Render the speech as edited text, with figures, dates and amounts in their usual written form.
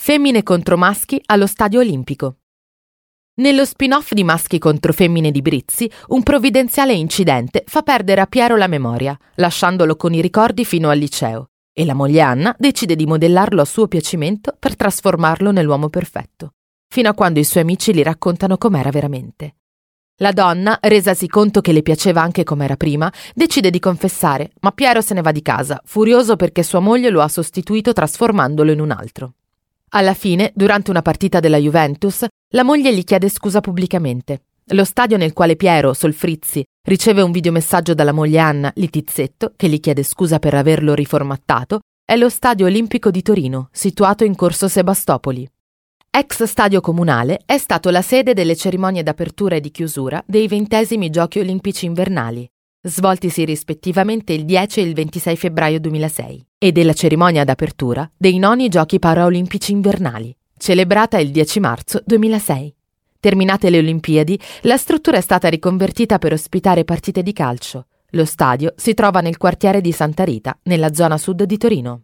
Femmine contro maschi allo Stadio Olimpico. Nello spin-off di Maschi contro Femmine di Brizzi, un provvidenziale incidente fa perdere a Piero la memoria, lasciandolo con i ricordi fino al liceo, e la moglie Anna decide di modellarlo a suo piacimento per trasformarlo nell'uomo perfetto, fino a quando i suoi amici gli raccontano com'era veramente. La donna, resasi conto che le piaceva anche com'era prima, decide di confessare, ma Piero se ne va di casa, furioso perché sua moglie lo ha sostituito trasformandolo in un altro. Alla fine, durante una partita della Juventus, la moglie gli chiede scusa pubblicamente. Lo stadio nel quale Piero, Solfrizzi, riceve un videomessaggio dalla moglie Anna, Littizzetto, che gli chiede scusa per averlo riformattato, è lo Stadio Olimpico di Torino, situato in Corso Sebastopoli. Ex Stadio Comunale, è stato la sede delle cerimonie d'apertura e di chiusura dei XX Giochi Olimpici Invernali, svoltisi rispettivamente il 10 e il 26 febbraio 2006, e della cerimonia d'apertura dei IX Giochi Paraolimpici Invernali, celebrata il 10 marzo 2006. Terminate le Olimpiadi, la struttura è stata riconvertita per ospitare partite di calcio. Lo stadio si trova nel quartiere di Santa Rita, nella zona sud di Torino.